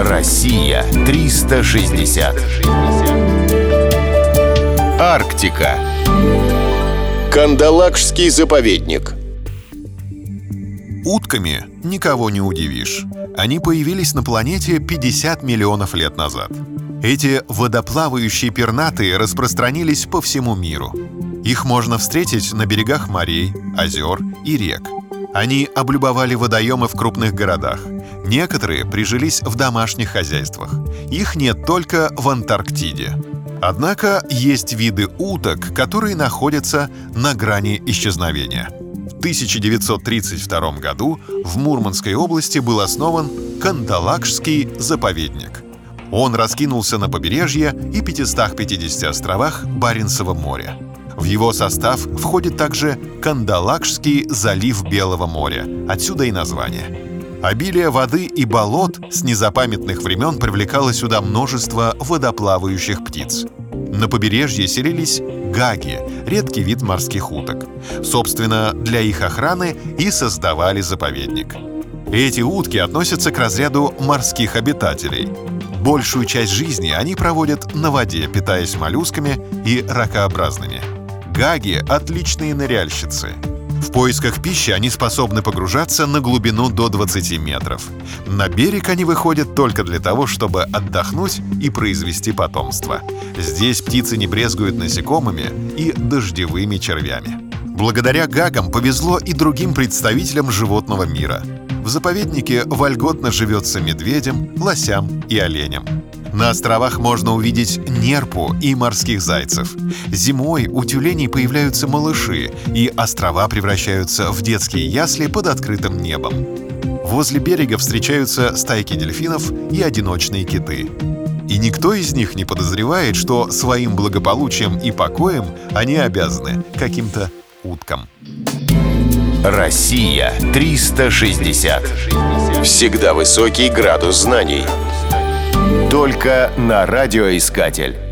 Россия 360. Арктика. Кандалакшский заповедник. Утками никого не удивишь. Они появились на планете 50 миллионов лет назад. Эти водоплавающие пернатые распространились по всему миру. Их можно встретить на берегах морей, озер и рек. Они облюбовали водоемы в крупных городах. Некоторые прижились в домашних хозяйствах. Их нет только в Антарктиде. Однако есть виды уток, которые находятся на грани исчезновения. В 1932 году в Мурманской области был основан Кандалакшский заповедник. Он раскинулся на побережье и 550 островах Баренцева моря. В его состав входит также Кандалакшский залив Белого моря, отсюда и название. Обилие воды и болот с незапамятных времен привлекало сюда множество водоплавающих птиц. На побережье селились гаги — редкий вид морских уток. Собственно, для их охраны и создавали заповедник. Эти утки относятся к разряду морских обитателей. Большую часть жизни они проводят на воде, питаясь моллюсками и ракообразными. Гаги — отличные ныряльщицы. В поисках пищи они способны погружаться на глубину до 20 метров. На берег они выходят только для того, чтобы отдохнуть и произвести потомство. Здесь птицы не брезгуют насекомыми и дождевыми червями. Благодаря гагам повезло и другим представителям животного мира. В заповеднике вольготно живется медведям, лосям и оленям. На островах можно увидеть нерпу и морских зайцев. Зимой у тюленей появляются малыши, и острова превращаются в детские ясли под открытым небом. Возле берега встречаются стайки дельфинов и одиночные киты. И никто из них не подозревает, что своим благополучием и покоем они обязаны каким-то уткам. Россия 360. Всегда высокий градус знаний. Только на «Радио Искатель».